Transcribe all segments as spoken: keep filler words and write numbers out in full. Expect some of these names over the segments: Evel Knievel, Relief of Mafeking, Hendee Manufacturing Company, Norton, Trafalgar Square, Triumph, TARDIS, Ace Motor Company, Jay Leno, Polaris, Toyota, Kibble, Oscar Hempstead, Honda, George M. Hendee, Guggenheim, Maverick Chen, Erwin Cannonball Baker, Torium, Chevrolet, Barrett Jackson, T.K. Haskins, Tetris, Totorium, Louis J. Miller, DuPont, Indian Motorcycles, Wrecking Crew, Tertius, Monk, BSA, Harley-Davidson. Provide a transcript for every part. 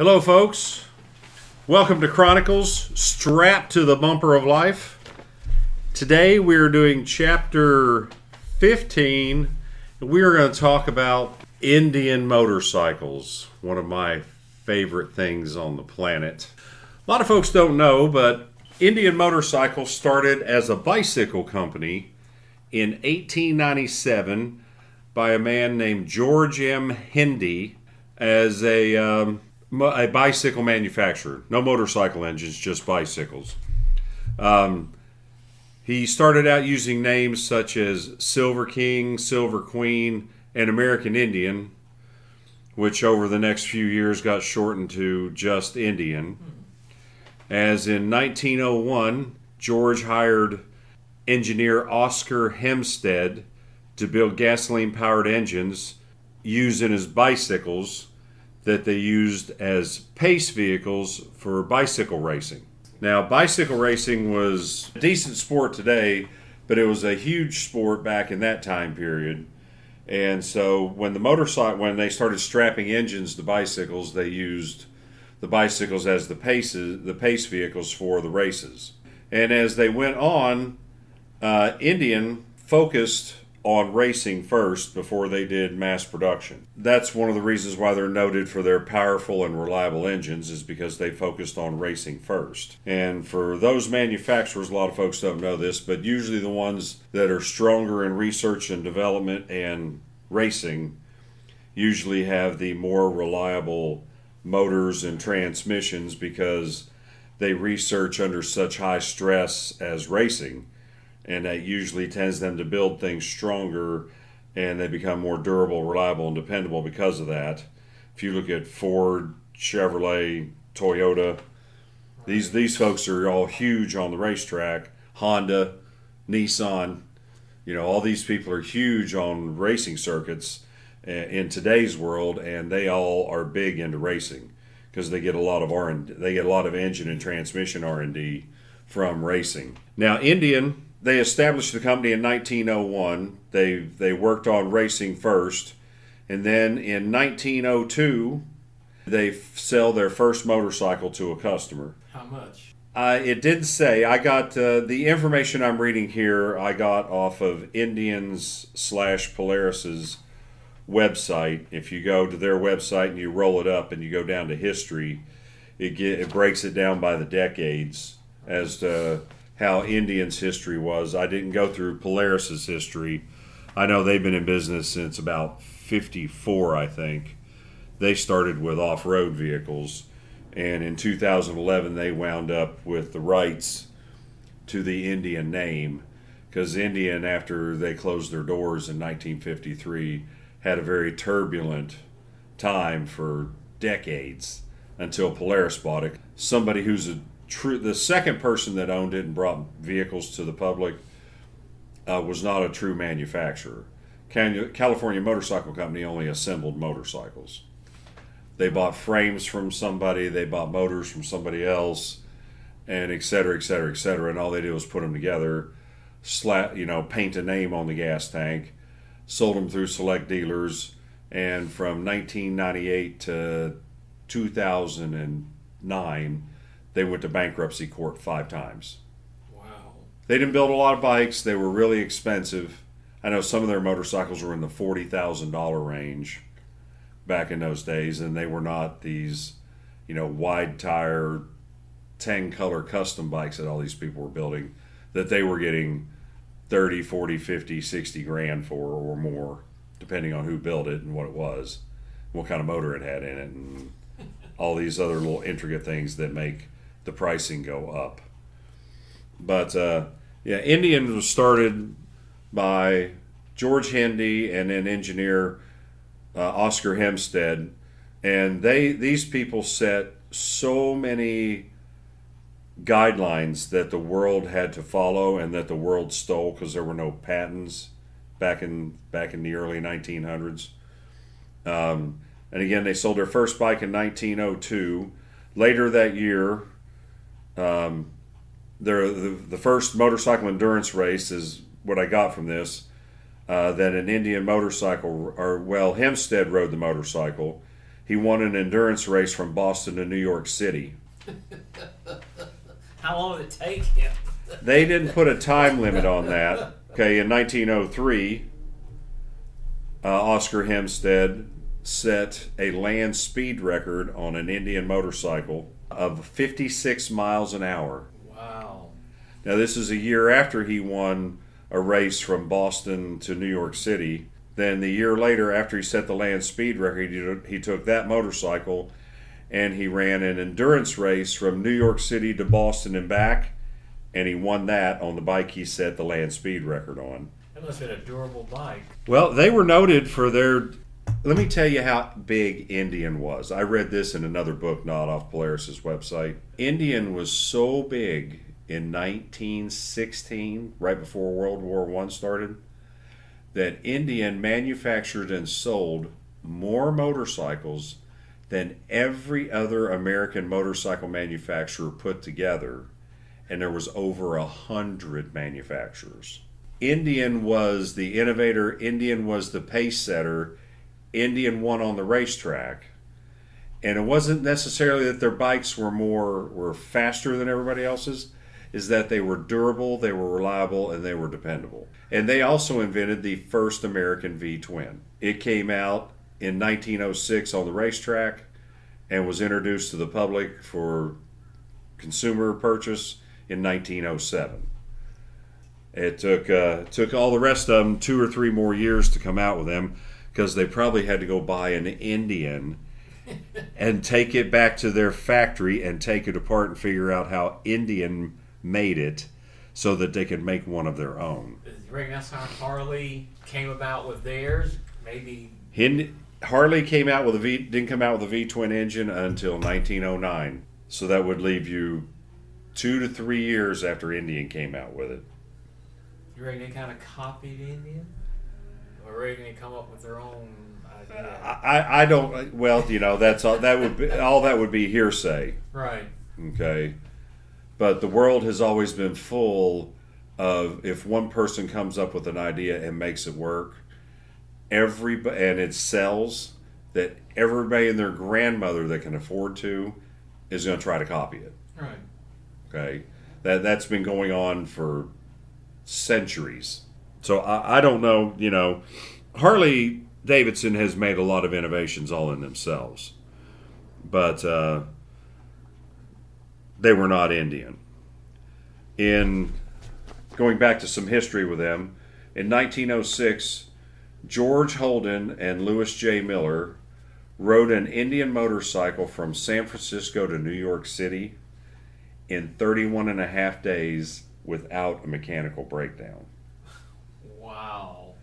Hello, folks. Welcome to Chronicles, strapped to the bumper of life. Today we're doing chapter fifteen, and we're going to talk about Indian motorcycles, one of my favorite things on the planet. A lot of folks don't know, but Indian Motorcycles started as a bicycle company in eighteen ninety-seven by a man named George M. Hendee as a um, a bicycle manufacturer. No motorcycle engines, just bicycles. Um, he started out using names such as Silver King, Silver Queen, and American Indian, which over the next few years got shortened to just Indian. As in nineteen oh one, George hired engineer Oscar Hempstead to build gasoline-powered engines used in his bicycles that they used as pace vehicles for bicycle racing. Now, bicycle racing was a decent sport today, but it was a huge sport back in that time period. And so when the motorcycle, when they started strapping engines to bicycles, they used the bicycles as the paces, the pace vehicles for the races. And as they went on, uh, Indian focused on racing first before they did mass production. That's one of the reasons why they're noted for their powerful and reliable engines, is because they focused on racing first. And for those manufacturers, a lot of folks don't know this, but usually the ones that are stronger in research and development and racing usually have the more reliable motors and transmissions, because they research under such high stress as racing, and that usually tends them to build things stronger, and they become more durable, reliable, and dependable because of that. If you look at Ford, Chevrolet, Toyota, these these folks are all huge on the racetrack. Honda, Nissan, you know, all these people are huge on racing circuits in today's world, and they all are big into racing because they get a lot of R and they get a lot of engine and transmission R and D from racing. Now, Indian, they established the company in nineteen oh one. They they worked on racing first, and then in nineteen oh two, they sell their first motorcycle to a customer. How much? Uh, it did say. I got uh, the information I'm reading here. I got off of Indian's slash Polaris's website. If you go to their website and you roll it up and you go down to history, it get, it breaks it down by the decades as to how Indian's history was. I didn't go through Polaris's history. I know they've been in business since about fifty-four, I think. They started with off-road vehicles, and in two thousand eleven they wound up with the rights to the Indian name, because Indian, after they closed their doors in nineteen fifty-three, had a very turbulent time for decades until Polaris bought it. Somebody who's a true, the second person that owned it and brought vehicles to the public uh, was not a true manufacturer. California Motorcycle Company only assembled motorcycles. They bought frames from somebody, they bought motors from somebody else, and et cetera, et cetera, et cetera. And all they did was put them together, slap, you know, paint a name on the gas tank, sold them through select dealers, and from nineteen ninety-eight to two thousand nine, they went to bankruptcy court five times. Wow. They didn't build a lot of bikes. They were really expensive. I know some of their motorcycles were in the forty thousand dollars range back in those days, and they were not these, you know, wide tire, ten color custom bikes that all these people were building, that they were getting thirty, forty, fifty, sixty grand for or more, depending on who built it and what it was, what kind of motor it had in it, and all these other little intricate things that make the pricing go up. But uh, yeah, Indian was started by George Hendee and then engineer uh, Oscar Hempstead, and they these people set so many guidelines that the world had to follow and that the world stole, because there were no patents back in back in the early nineteen hundreds. Um, and again, they sold their first bike in nineteen oh two. Later that year, um, their, the, the first motorcycle endurance race is what I got from this, uh, that an Indian motorcycle, or well, Hempstead rode the motorcycle. He won an endurance race from Boston to New York City. How long did it take him? They didn't put a time limit on that. Okay, in nineteen oh three, uh, Oscar Hempstead set a land speed record on an Indian motorcycle of fifty-six miles an hour. Wow. Now, this is a year after he won a race from Boston to New York City. Then the year later, after he set the land speed record, he took that motorcycle and he ran an endurance race from New York City to Boston and back, and he won that on the bike he set the land speed record on. That must have been a durable bike. Well, they were noted for their... Let me tell you how big Indian was. I read this in another book, not off Polaris' website. Indian was so big in nineteen sixteen, right before World War One started, that Indian manufactured and sold more motorcycles than every other American motorcycle manufacturer put together, and there was over a hundred manufacturers. Indian was the innovator. Indian was the pace setter. Indian won on the racetrack, and it wasn't necessarily that their bikes were more were faster than everybody else's, is that they were durable, they were reliable, and they were dependable. And they also invented the first American V-twin. It came out in nineteen oh six on the racetrack and was introduced to the public for consumer purchase in nineteen oh seven. It took uh, took all the rest of them two or three more years to come out with them, because they probably had to go buy an Indian and take it back to their factory and take it apart and figure out how Indian made it so that they could make one of their own. You reckon that's how Harley came about with theirs? Maybe Hind- Harley came out with a V didn't come out with a V-twin engine until nineteen oh nine. So that would leave you two to three years after Indian came out with it. You reckon they kind of copied Indian? Or are they going to come up with their own idea? Uh, I I don't. Well, you know, that's all. That would be, all that would be hearsay. Right. Okay. But the world has always been full of, if one person comes up with an idea and makes it work, every and it sells, that everybody and their grandmother that can afford to is going to try to copy it. Right. Okay. That that's been going on for centuries. So I, I don't know, you know, Harley Davidson has made a lot of innovations all in themselves, but uh, they were not Indian. In going back to some history with them, in nineteen oh six, George Holden and Louis J. Miller rode an Indian motorcycle from San Francisco to New York City in thirty-one and a half days without a mechanical breakdown. Wow.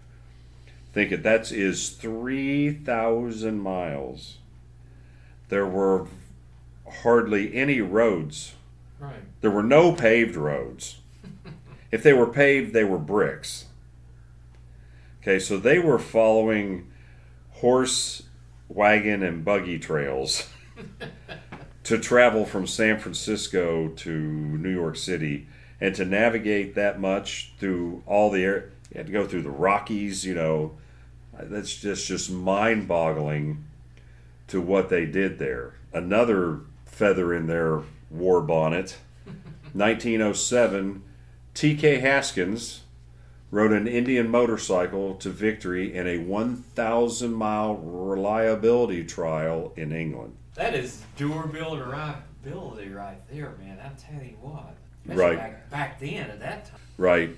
Think it. That is three thousand miles. There were hardly any roads. Right. There were no paved roads. If they were paved, they were bricks. Okay, so they were following horse, wagon, and buggy trails to travel from San Francisco to New York City, and to navigate that much through all the air. You had to go through the Rockies, you know. That's just, just mind-boggling to what they did there. Another feather in their war bonnet. nineteen oh seven, T K. Haskins rode an Indian motorcycle to victory in a one thousand mile reliability trial in England. That is durability right there, man. I'm telling you what. Especially right. Back, back then, at that time. Right.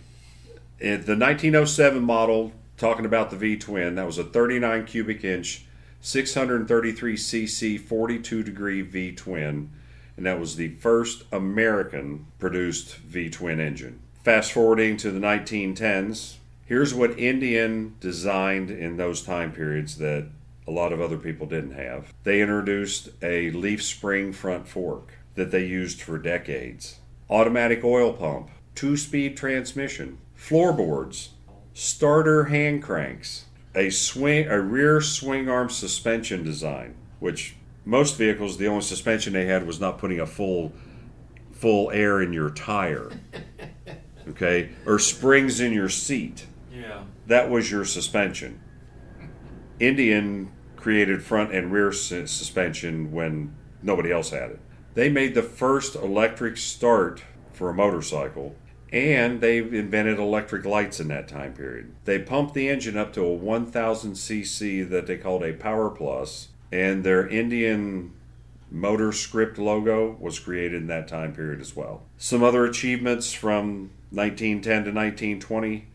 In the nineteen oh seven model, talking about the V-twin, that was a thirty-nine cubic inch, six thirty-three c c, forty-two degree V-twin, and that was the first American-produced V-twin engine. Fast forwarding to the nineteen tens, here's what Indian designed in those time periods that a lot of other people didn't have. They introduced a leaf spring front fork that they used for decades, automatic oil pump, two-speed transmission, floorboards, starter hand cranks, a swing, a rear swing arm suspension design, which most vehicles, the only suspension they had was not putting a full, full air in your tire, okay, or springs in your seat. Yeah, that was your suspension. Indian created front and rear suspension when nobody else had it. They made the first electric start for a motorcycle, and they invented electric lights in that time period. They pumped the engine up to a one thousand c c that they called a Power Plus, and their Indian Motor Script logo was created in that time period as well. Some other achievements from nineteen ten to nineteen twenty.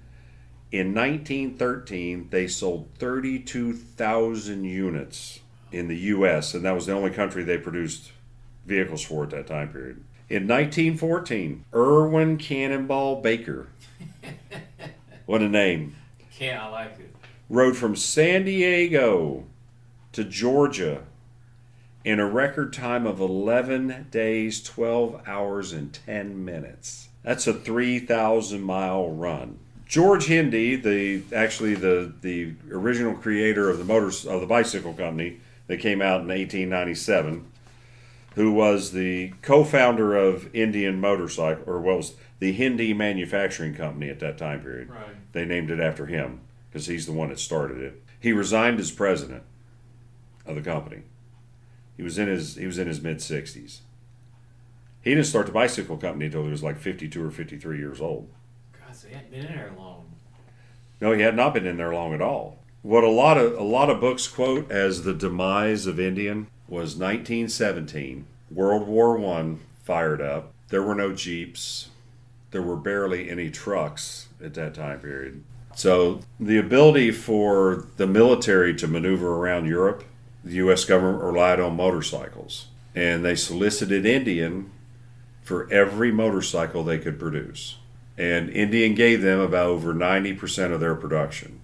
In nineteen thirteen, they sold thirty-two thousand units in the U S, and that was the only country they produced vehicles for at that time period. In nineteen fourteen, Erwin Cannonball Baker, what a name. Yeah, I like it. Rode from San Diego to Georgia in a record time of eleven days, twelve hours, and ten minutes. That's a three thousand mile run. George Hendee, the actually the, the original creator of the motors of the bicycle company that came out in eighteen ninety-seven, who was the co-founder of Indian Motorcycle, or what was the Hendee Manufacturing Company at that time period. Right. They named it after him because he's the one that started it. He resigned as president of the company. He was in his he was in his mid sixties. He didn't start the bicycle company until he was like fifty-two or fifty-three years old. So he hadn't been in there long. No, he had not been in there long at all. What a lot of a lot of books quote as the demise of Indian was nineteen seventeen. World War One fired up. There were no Jeeps. There were barely any trucks at that time period. So the ability for the military to maneuver around Europe, the U S government relied on motorcycles. And they solicited Indian for every motorcycle they could produce. And Indian gave them about over ninety percent of their production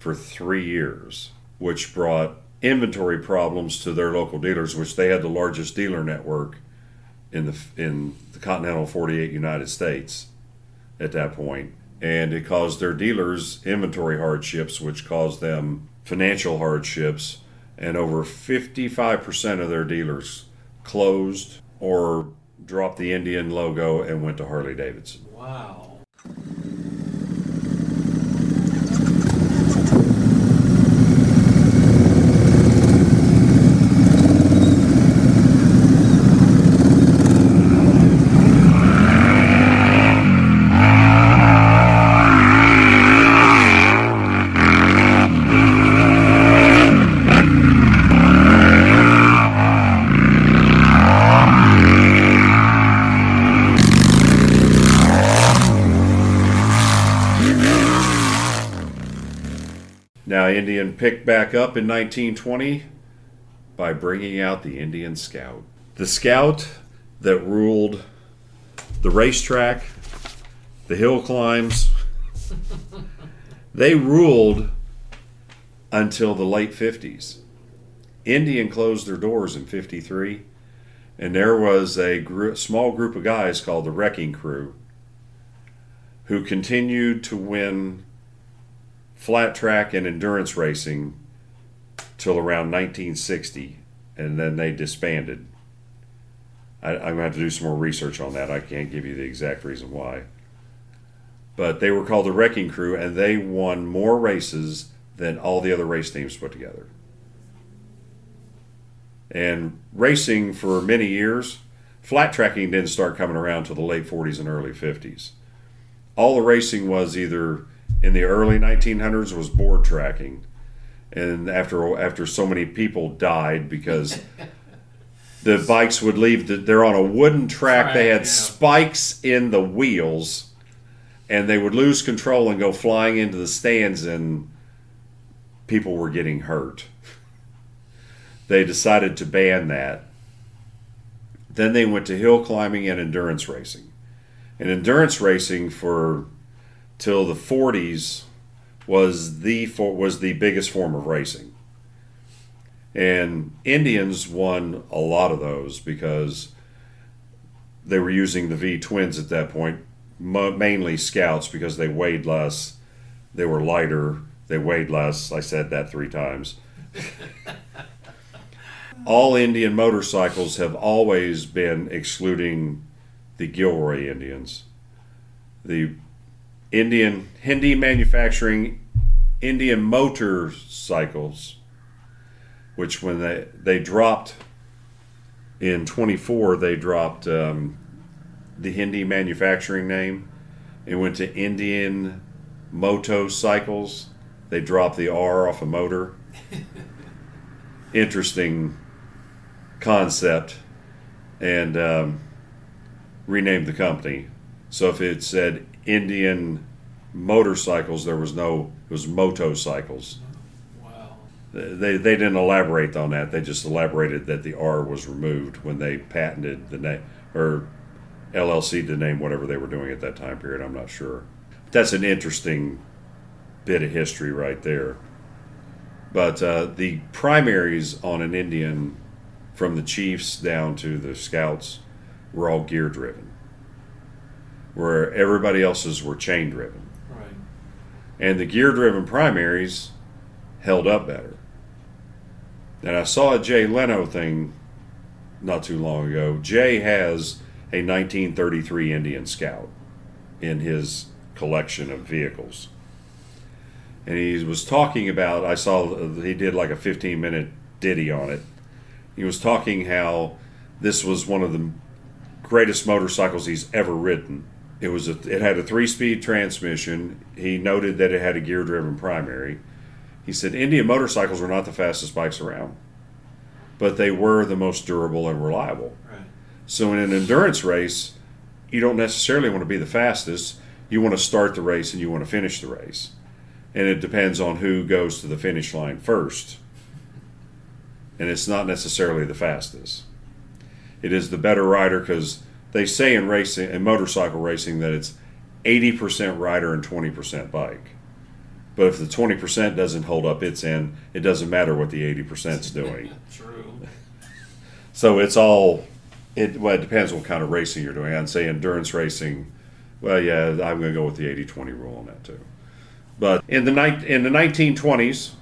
for three years, which brought inventory problems to their local dealers, which they had the largest dealer network in the in the continental forty-eight United States at that point. And it caused their dealers inventory hardships, which caused them financial hardships. And over fifty-five percent of their dealers closed or dropped the Indian logo and went to Harley Davidson. Wow. Indian picked back up in nineteen twenty by bringing out the Indian Scout. The Scout that ruled the racetrack, the hill climbs. They ruled until the late fifties. Indian closed their doors in fifty-three, and there was a gr- small group of guys called the Wrecking Crew who continued to win flat track and endurance racing till around nineteen sixty, and then they disbanded. I, I'm going to have to do some more research on that. I can't give you the exact reason why. But they were called the Wrecking Crew, and they won more races than all the other race teams put together. And racing for many years, flat tracking didn't start coming around till the late forties and early fifties. All the racing was either in the early nineteen hundreds was board tracking, and after after so many people died because the bikes would leave. The, they're on a wooden track. Right, they had yeah. spikes in the wheels, and they would lose control and go flying into the stands, and people were getting hurt. They decided to ban that. Then they went to hill climbing and endurance racing, and endurance racing for till the forties was the was the biggest form of racing. And Indians won a lot of those because they were using the V-twins at that point, mainly Scouts because they weighed less, they were lighter, they weighed less. I said that three times. All Indian motorcycles have always been, excluding the Gilroy Indians, the Indian Hendee Manufacturing, Indian Motorcycles, which when they, they dropped in twenty-four, they dropped um, the Hendee manufacturing name. It went to Indian Motorcycles. They dropped the R off a motor. Interesting concept. And um, renamed the company. So if it said Indian Motorcycles, there was no, it was Motocycles. Wow. They they didn't elaborate on that. They just elaborated that the R was removed when they patented the name, or L L C to name whatever they were doing at that time period. I'm not sure. That's an interesting bit of history right there. But uh, the primaries on an Indian, from the Chiefs down to the Scouts, were all gear driven, where everybody else's were chain driven. Right. And the gear driven primaries held up better. And I saw a Jay Leno thing not too long ago. Jay has a nineteen thirty-three Indian Scout in his collection of vehicles. And he was talking about, I saw he did like a fifteen minute ditty on it. He was talking how this was one of the greatest motorcycles he's ever ridden. It was a, it had a three-speed transmission. He noted that it had a gear-driven primary. He said, Indian motorcycles were not the fastest bikes around, but they were the most durable and reliable. Right. So in an endurance race, you don't necessarily want to be the fastest. You want to start the race and you want to finish the race. And it depends on who goes to the finish line first. And it's not necessarily the fastest. It is the better rider, because they say in racing, in motorcycle racing, that it's eighty percent rider and twenty percent bike. But if the twenty percent doesn't hold up its end, it doesn't matter what the eighty percent's doing. True. So it's all, it, well, it depends what kind of racing you're doing. I'd say endurance racing, well, yeah, I'm going to go with the eighty twenty rule on that too. But in the ni- in the nineteen twenties,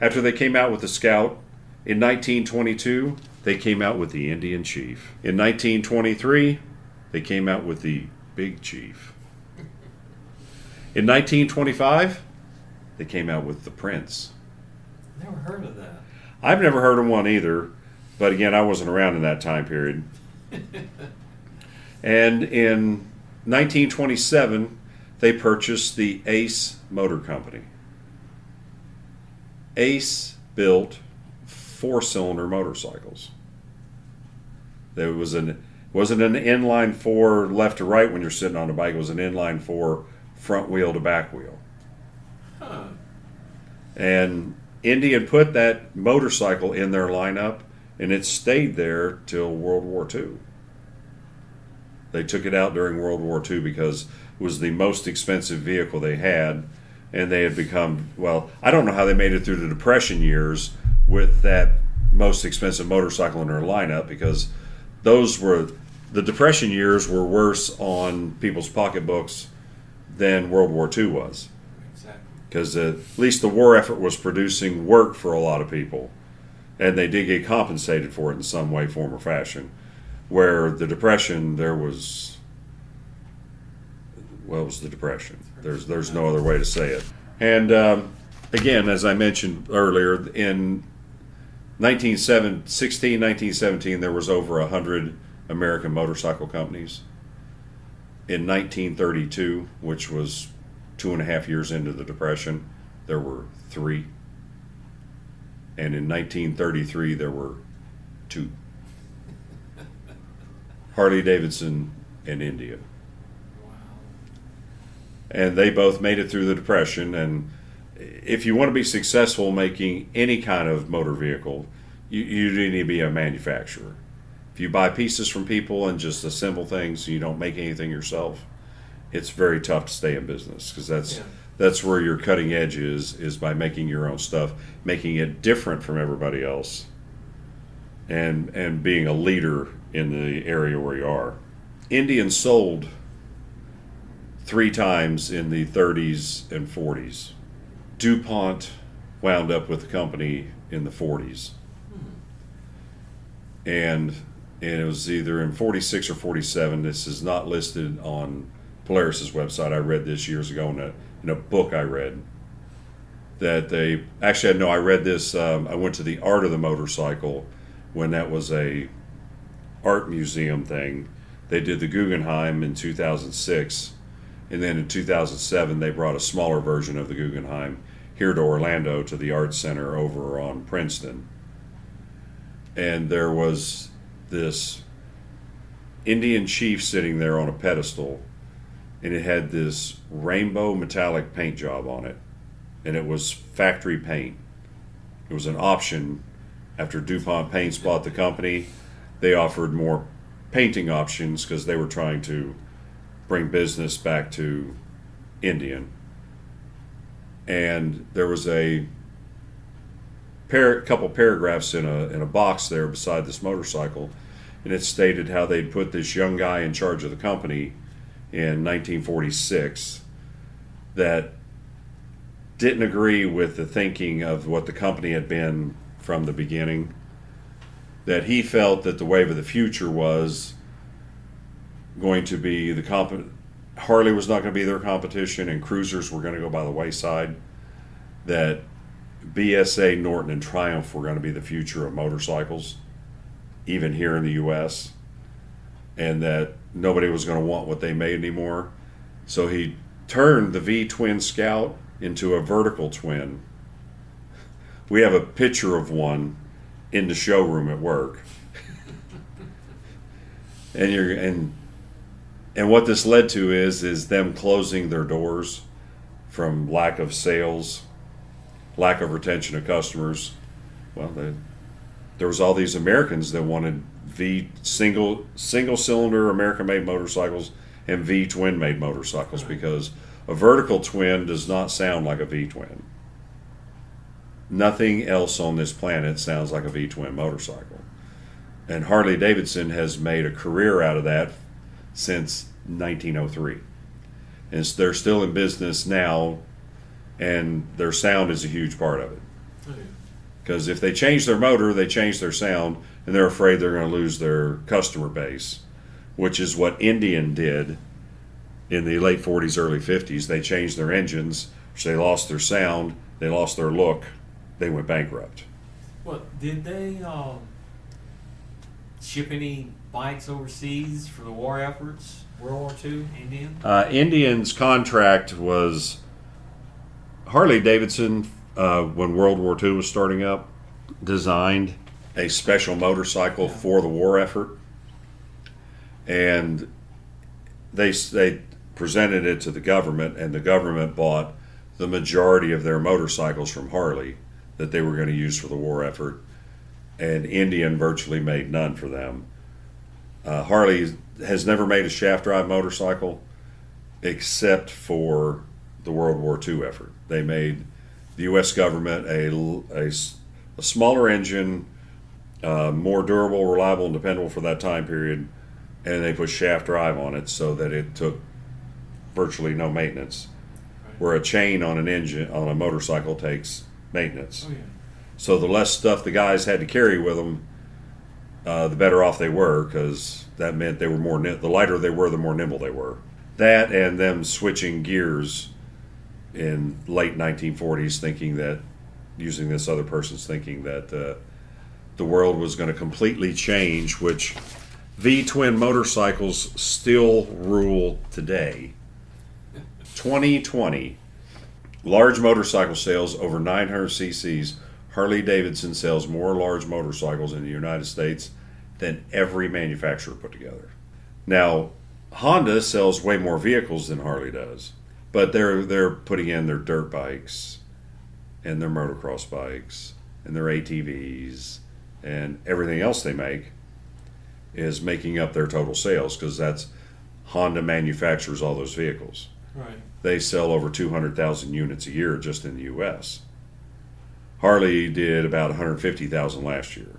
after they came out with the Scout, in nineteen twenty-two, they came out with the Indian Chief. In nineteen twenty-three, they came out with the Big Chief. In nineteen twenty-five, they came out with the Prince. Never heard of that. I've never heard of one either, but again, I wasn't around in that time period. And in nineteen twenty-seven, they purchased the Ace Motor Company. Ace built four-cylinder motorcycles. There was an wasn't an inline four left to right when you're sitting on a bike. It was an inline four front wheel to back wheel. Huh. And Indian put that motorcycle in their lineup, and it stayed there till World War Two. They took it out during World War Two because it was the most expensive vehicle they had, and they had become, well, I don't know how they made it through the Depression years with that most expensive motorcycle in their lineup, because those were, the Depression years were worse on people's pocketbooks than World War Two was. Exactly. Because at least the war effort was producing work for a lot of people, and they did get compensated for it in some way, form, or fashion. Where the Depression, there was, well, it was the Depression. There's, there's no other way to say it. And um, again, as I mentioned earlier, in nineteen sixteen, nineteen seventeen, there was over one hundred American motorcycle companies. In nineteen thirty-two, which was two and a half years into the Depression, there were three. And in nineteen thirty-three, there were two. Harley-Davidson and Indian. Wow. And they both made it through the Depression. And if you want to be successful making any kind of motor vehicle, you, you do need to be a manufacturer. If you buy pieces from people and just assemble things, you don't make anything yourself, it's very tough to stay in business, because that's, yeah. that's where your cutting edge is, is by making your own stuff, making it different from everybody else, and and being a leader in the area where you are. Indian sold three times in the thirties and forties. DuPont wound up with the company in the forties. Mm-hmm. And, and it was either in forty-six or forty-seven. This is not listed on Polaris' website. I read this years ago in a, in a book I read. that they actually, no, I read this, um, I went to the Art of the Motorcycle when that was a art museum thing. They did the Guggenheim in two thousand six, and then in two thousand seven they brought a smaller version of the Guggenheim here to Orlando to the Art Center over on Princeton. And there was this Indian chief sitting there on a pedestal, and it had this rainbow metallic paint job on it, and it was factory paint. It was an option. After DuPont Paints bought the company, they offered more painting options because they were trying to bring business back to Indian. And there was a par- couple paragraphs in a in a box there beside this motorcycle, and it stated how they'd put this young guy in charge of the company in nineteen forty-six that didn't agree with the thinking of what the company had been from the beginning, that he felt that the wave of the future was going to be the comp- Harley was not going to be their competition, and cruisers were going to go by the wayside, that B S A, Norton, and Triumph were going to be the future of motorcycles, even here in the U S, and that nobody was going to want what they made anymore. So he turned the V-twin Scout into a vertical twin. We have a picture of one in the showroom at work. and you're and and what this led to is is them closing their doors from lack of sales, lack of retention of customers. Well, they there was all these Americans that wanted V single single cylinder American made motorcycles and V twin made motorcycles, because a vertical twin does not sound like a V twin. Nothing else on this planet sounds like a V twin motorcycle. And Harley Davidson has made a career out of that since nineteen oh three. And they're still in business now, and their sound is a huge part of it. Oh, yeah. Because if they change their motor, they change their sound, and they're afraid they're going to lose their customer base, which is what Indian did in the late forties, early fifties. They changed their engines, which they lost their sound, they lost their look, they went bankrupt. Well, did they um, ship any bikes overseas for the war efforts, World War Two, Indian? Uh, Indian's contract was Harley-Davidson. Uh, when World War Two was starting up, designed a special motorcycle for the war effort, and they they presented it to the government, and the government bought the majority of their motorcycles from Harley that they were going to use for the war effort, and Indian virtually made none for them. Uh, Harley has never made a shaft drive motorcycle except for the World War Two effort. They made the U S government a, a, a smaller engine, uh, more durable, reliable, and dependable for that time period, and they put shaft drive on it so that it took virtually no maintenance, where a chain on an engine on a motorcycle takes maintenance. Oh, yeah. So the less stuff the guys had to carry with them, uh, the better off they were, because that meant they were more nim- the lighter they were, the more nimble they were. That and them switching gears in late nineteen forties, thinking that, using this other person's thinking that uh, the world was going to completely change, which V-twin motorcycles still rule today. twenty twenty, large motorcycle sales over nine hundred cc's. Harley-Davidson sells more large motorcycles in the United States than every manufacturer put together. Now, Honda sells way more vehicles than Harley does, but they're they're putting in their dirt bikes and their motocross bikes and their A T Vs and everything else they make is making up their total sales, because that's Honda manufactures all those vehicles. Right. They sell over two hundred thousand units a year just in the U S. Harley did about one hundred fifty thousand last year.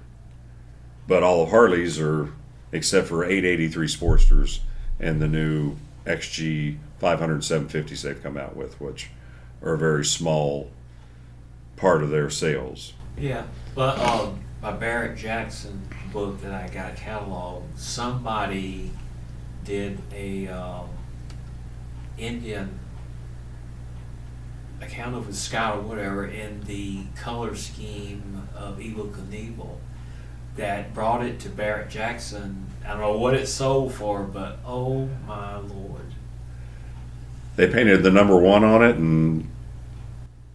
But all of Harleys are, except for eight eighty-three Sportsters and the new X G five hundred and seven fifties they've come out with, which are a very small part of their sales. Yeah, but um, my Barrett Jackson book that I got cataloged, somebody did a um, Indian account of the sky or whatever in the color scheme of Evel Knievel that brought it to Barrett Jackson. I don't know what it sold for, but oh my Lord. They painted the number one on it, and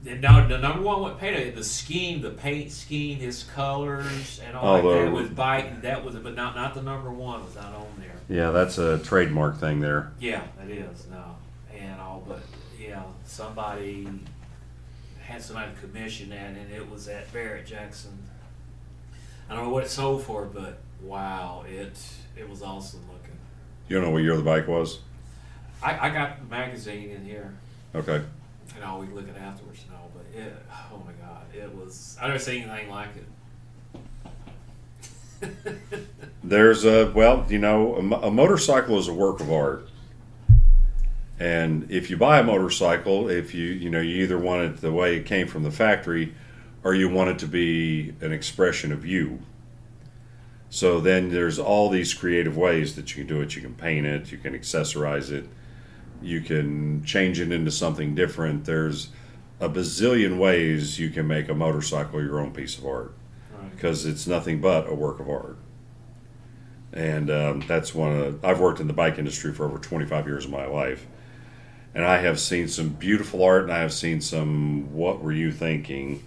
no, the number one went painted. The scheme, the paint scheme, his colors, and all Although, like that was biting. That was, but not not the number one was not on there. Yeah, that's a trademark thing there. Yeah, it is. No, and all, but yeah, somebody had somebody commission that, and it was at Barrett Jackson. I don't know what it sold for, but wow, it it was awesome looking. You don't know what year the bike was? I, I got the magazine in here. Okay. And all we look at afterwards and all, but it, oh my God, it was, I've never seen anything like it. There's a, well, you know, a, a motorcycle is a work of art. And if you buy a motorcycle, if you, you know, you either want it the way it came from the factory or you want it to be an expression of you. So then there's all these creative ways that you can do it. You can paint it, you can accessorize it. You can change it into something different. There's a bazillion ways you can make a motorcycle your own piece of art, because right. It's nothing but a work of art. And um, that's one of the, I've worked in the bike industry for over twenty-five years of my life, and I have seen some beautiful art, and I have seen some what were you thinking.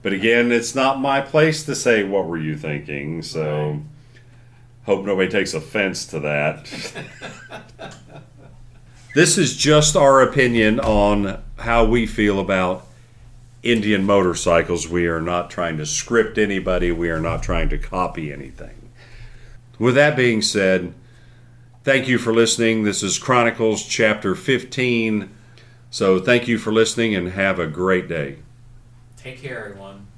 But again, it's not my place to say what were you thinking, so right. Hope nobody takes offense to that. This is just our opinion on how we feel about Indian Motorcycles. We are not trying to script anybody. We are not trying to copy anything. With that being said, thank you for listening. This is Chronicles Chapter fifteen. So thank you for listening and have a great day. Take care, everyone.